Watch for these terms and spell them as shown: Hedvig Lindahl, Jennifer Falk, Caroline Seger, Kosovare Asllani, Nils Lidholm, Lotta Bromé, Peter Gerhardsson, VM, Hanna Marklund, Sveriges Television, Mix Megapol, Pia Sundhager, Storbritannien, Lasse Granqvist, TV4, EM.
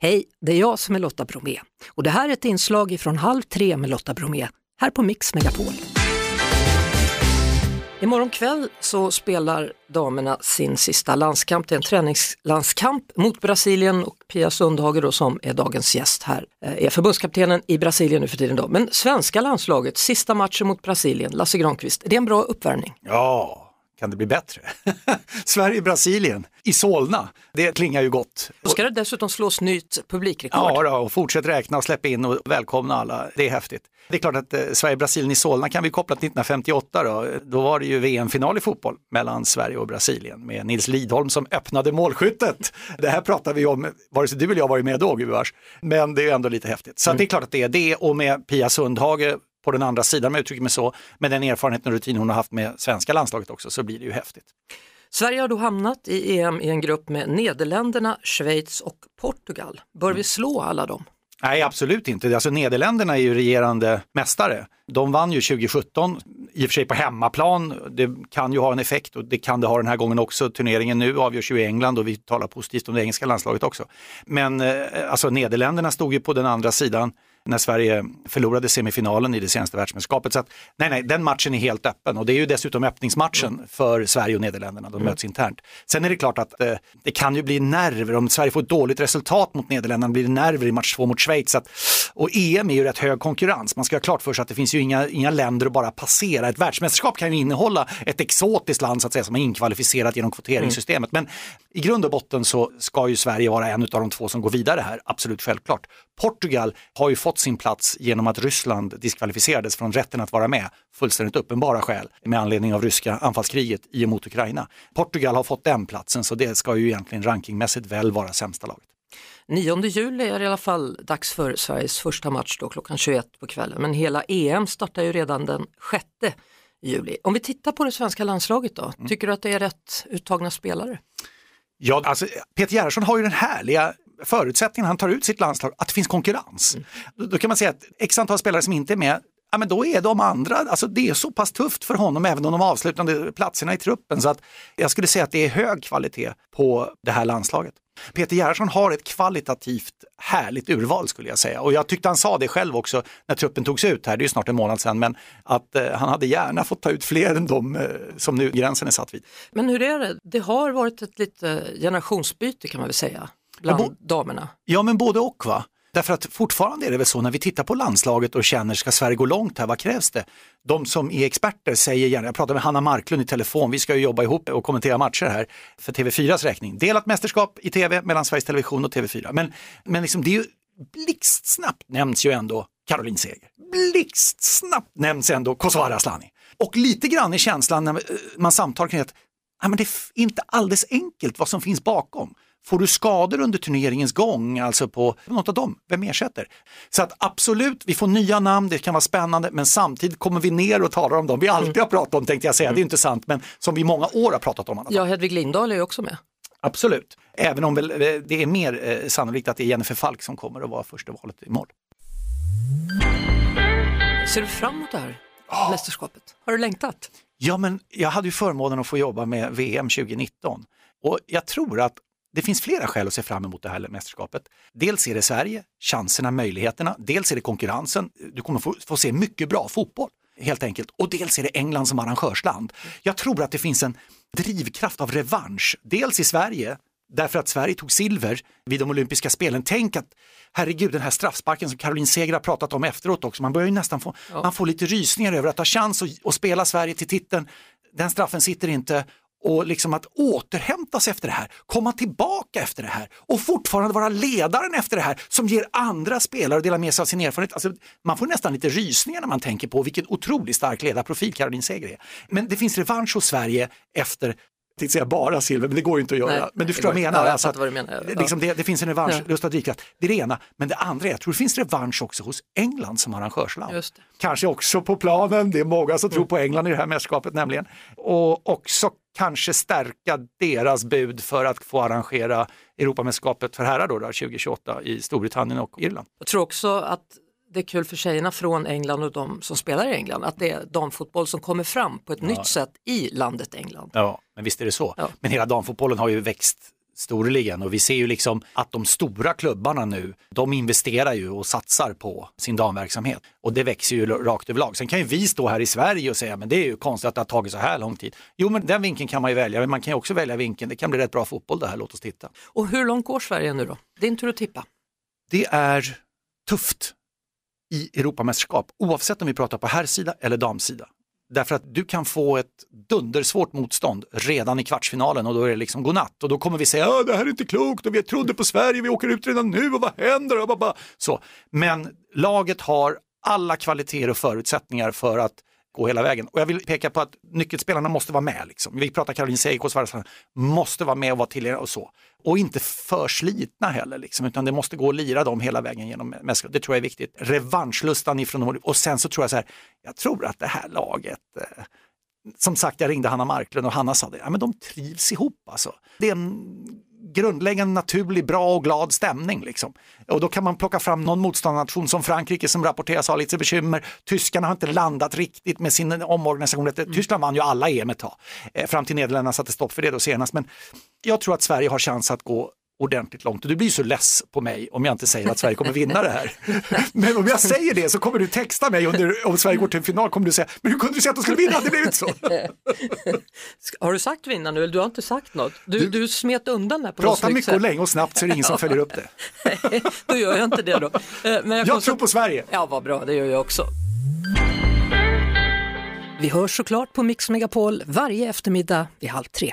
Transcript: Hej, det är jag som är Lotta Bromé och det här är ett inslag ifrån 14:30 med Lotta Bromé här på Mix Megapol. Imorgon kväll så spelar damerna sin sista landskamp. Det är en träningslandskamp mot Brasilien och Pia Sundhager då, som är dagens gäst här, är förbundskaptenen i Brasilien nu för tiden då. Men svenska landslaget, sista matchen mot Brasilien, Lasse Granqvist, är det en bra uppvärmning? Ja, kan det bli bättre? Sverige-Brasilien i Solna, det klingar ju gott. Då ska det dessutom slås nytt publikrekord. Ja, då, och fortsätt räkna, släpp in och välkomna alla. Det är häftigt. Det är klart att Sverige-Brasilien i Solna kan vi koppla till 1958 då. Då var det ju VM-final i fotboll mellan Sverige och Brasilien med Nils Lidholm som öppnade målskyttet. Det här pratar vi om, vare sig du eller jag var med då, gudvars. Men det är ju ändå lite häftigt. Så att det är klart att det är det, och med Pia Sundhager på den andra sidan, med uttrycker mig så, med den erfarenheten och rutin hon har haft med svenska landslaget också, så blir det ju häftigt. Sverige har då hamnat i EM i en grupp med Nederländerna, Schweiz och Portugal. Bör vi slå alla dem? Nej, absolut inte. Alltså, Nederländerna är ju regerande mästare. De vann ju 2017, i och för sig på hemmaplan. Det kan ju ha en effekt, och det kan det ha den här gången också. Turneringen nu avgörs ju i England, och vi talar positivt om det engelska landslaget också. Men alltså, Nederländerna stod ju på den andra sidan när Sverige förlorade semifinalen i det senaste världsmästerskapet. Så att, nej, den matchen är helt öppen, och det är ju dessutom öppningsmatchen för Sverige och Nederländerna. De möts internt. Sen är det klart att det kan ju bli nerver. Om Sverige får ett dåligt resultat mot Nederländerna blir det nerver i match 2 mot Schweiz. Så att, och EM är ju rätt hög konkurrens. Man ska ha klart för sig att det finns ju inga länder att bara passera. Ett världsmästerskap kan ju innehålla ett exotiskt land så att säga, som är inkvalificerat genom kvoteringssystemet. Men i grund och botten så ska ju Sverige vara en av de 2 som går vidare här. Absolut självklart. Portugal har ju fått sin plats genom att Ryssland diskvalificerades från rätten att vara med, fullständigt uppenbara skäl med anledning av ryska anfallskriget i och mot Ukraina. Portugal har fått den platsen, så det ska ju egentligen rankingmässigt väl vara sämsta laget. 9 juli är i alla fall dags för Sveriges första match då, klockan 21 på kvällen, men hela EM startar ju redan den 6 juli. Om vi tittar på det svenska landslaget då, tycker du att det är rätt uttagna spelare? Ja, alltså Peter Gerhardsson har ju den härliga förutsättningen, han tar ut sitt landslag, att det finns konkurrens. Då kan man säga att x antal spelare som inte är med, ja, men då är de andra, alltså det är så pass tufft för honom även om de avslutande platserna i truppen, så att jag skulle säga att det är hög kvalitet på det här landslaget. Peter Gerhardsson har ett kvalitativt härligt urval skulle jag säga, och jag tyckte han sa det själv också när truppen togs ut här, det är ju snart en månad sedan, men att han hade gärna fått ta ut fler än de som nu gränsen är satt vid. Men hur är det? Det har varit ett lite generationsbyte kan man väl säga bland damerna. Ja, men både och va? Därför att fortfarande är det väl så när vi tittar på landslaget och känner, ska Sverige gå långt här, vad krävs det? De som är experter säger gärna, jag pratar med Hanna Marklund i telefon, vi ska ju jobba ihop och kommentera matcher här för TV4s räkning. Delat mästerskap i TV mellan Sveriges Television och TV4. Men liksom, det är ju blixtsnabbt nämns ju ändå Caroline Seger. Blixtsnabbt nämns ändå Kosovare Asllani. Och lite grann i känslan när man samtalar kring att nej, men det är inte alldeles enkelt vad som finns bakom. Får du skador under turneringens gång, alltså på något av dem, vem ersätter? Så att absolut, vi får nya namn, det kan vara spännande, men samtidigt kommer vi ner och talar om dem vi alltid har pratat om, tänkte jag säga, det är intressant, men som vi många år har pratat om. Ja, Hedvig Lindahl är ju också med. Absolut, även om väl det är mer sannolikt att det är Jennifer Falk som kommer att vara första valet imorgon. Ser du fram emot det här mästerskapet? Har du längtat? Ja, men jag hade ju förmånen att få jobba med VM 2019, och jag tror att det finns flera skäl att se fram emot det här mästerskapet. Dels är det Sverige, chanserna, möjligheterna. Dels är det konkurrensen. Du kommer få se mycket bra fotboll, helt enkelt. Och dels är det England som arrangörsland. Jag tror att det finns en drivkraft av revansch. Dels i Sverige, därför att Sverige tog silver vid de olympiska spelen. Tänk att, herregud, den här straffsparken som Caroline Seger har pratat om efteråt också. Man börjar ju nästan man får lite rysningar över att ha chans att spela Sverige till titeln. Den straffen sitter inte. Och liksom att återhämtas efter det här, komma tillbaka efter det här och fortfarande vara ledaren efter det här som ger andra spelare och delar med sig av sin erfarenhet. Alltså, man får nästan lite rysningar när man tänker på vilken otroligt stark ledarprofil Caroline Seger är. Men det finns revansch hos Sverige efter, jag säga bara silver, men det går ju inte att göra. Nej, men du förstår vad jag menar. Alltså att, vad du menar. Ja. Liksom det finns en revansch, lust och drivkraft. Det är det ena. Men det andra, jag tror det finns revansch också hos England som arrangörsland. Just det. Kanske också på planen, det är många som tror på England i det här mästerskapet nämligen. Och också kanske stärka deras bud för att få arrangera Europamästerskapet för herrar då, 2028 i Storbritannien och Irland. Jag tror också att det är kul för tjejerna från England och de som spelar i England, att det är damfotboll som kommer fram på ett nytt sätt i landet England. Ja, men visst är det så. Ja. Men hela damfotbollen har ju växt storligan. Och vi ser ju liksom att de stora klubbarna nu, de investerar ju och satsar på sin damverksamhet. Och det växer ju rakt överlag. Sen kan ju vi stå här i Sverige och säga, men det är ju konstigt att det har tagit så här lång tid. Jo, men den vinkeln kan man ju välja, men man kan ju också välja vinkeln. Det kan bli rätt bra fotboll det här, låt oss titta. Och hur långt går Sverige nu då? Det är inte tur att tippa. Det är tufft i Europamästerskap, oavsett om vi pratar på herrsida eller damsida. Därför att du kan få ett dundersvårt motstånd redan i kvartsfinalen och då är det liksom godnatt. Och då kommer vi säga, det här är inte klokt och vi trodde på Sverige, vi åker ut redan nu och vad händer? Och så. Men laget har alla kvaliteter och förutsättningar för att gå hela vägen. Och jag vill peka på att nyckelspelarna måste vara med. Liksom. Vi pratar Caroline Seger, Kosovare Asllani, måste vara med och vara tillgängliga och så. Och inte förslitna heller, liksom, utan det måste gå att lira dem hela vägen genom mästerskap. Det tror jag är viktigt. Revanschlustan ifrån. Och sen så tror jag så här, jag tror att det här laget... Som sagt, jag ringde Hanna Marklund och Hanna sa det. Ja, men de trivs ihop alltså. Det är en grundläggande, naturlig, bra och glad stämning liksom. Och då kan man plocka fram någon motståndarnation som Frankrike som rapporteras ha lite bekymmer. Tyskarna har inte landat riktigt med sin omorganisation. Tyskland vann ju alla EM ett tag. Fram till Nederländerna satte stopp för det då senast. Men jag tror att Sverige har chans att gå ordentligt långt. Och du blir så less på mig om jag inte säger att Sverige kommer vinna det här. Men om jag säger det så kommer du texta mig om Sverige går till en final kommer du säga, men hur kunde du säga att de skulle vinna? Det blev inte så. Har du sagt vinna nu eller du har inte sagt något? Du smet undan där på något sätt. Prata mycket och länge och snabbt så är det ingen som följer upp det. Nej, då gör jag inte det då. Men jag tror på Sverige. Ja, vad bra, det gör jag också. Vi hörs såklart på Mix Megapol varje eftermiddag vid 14:30.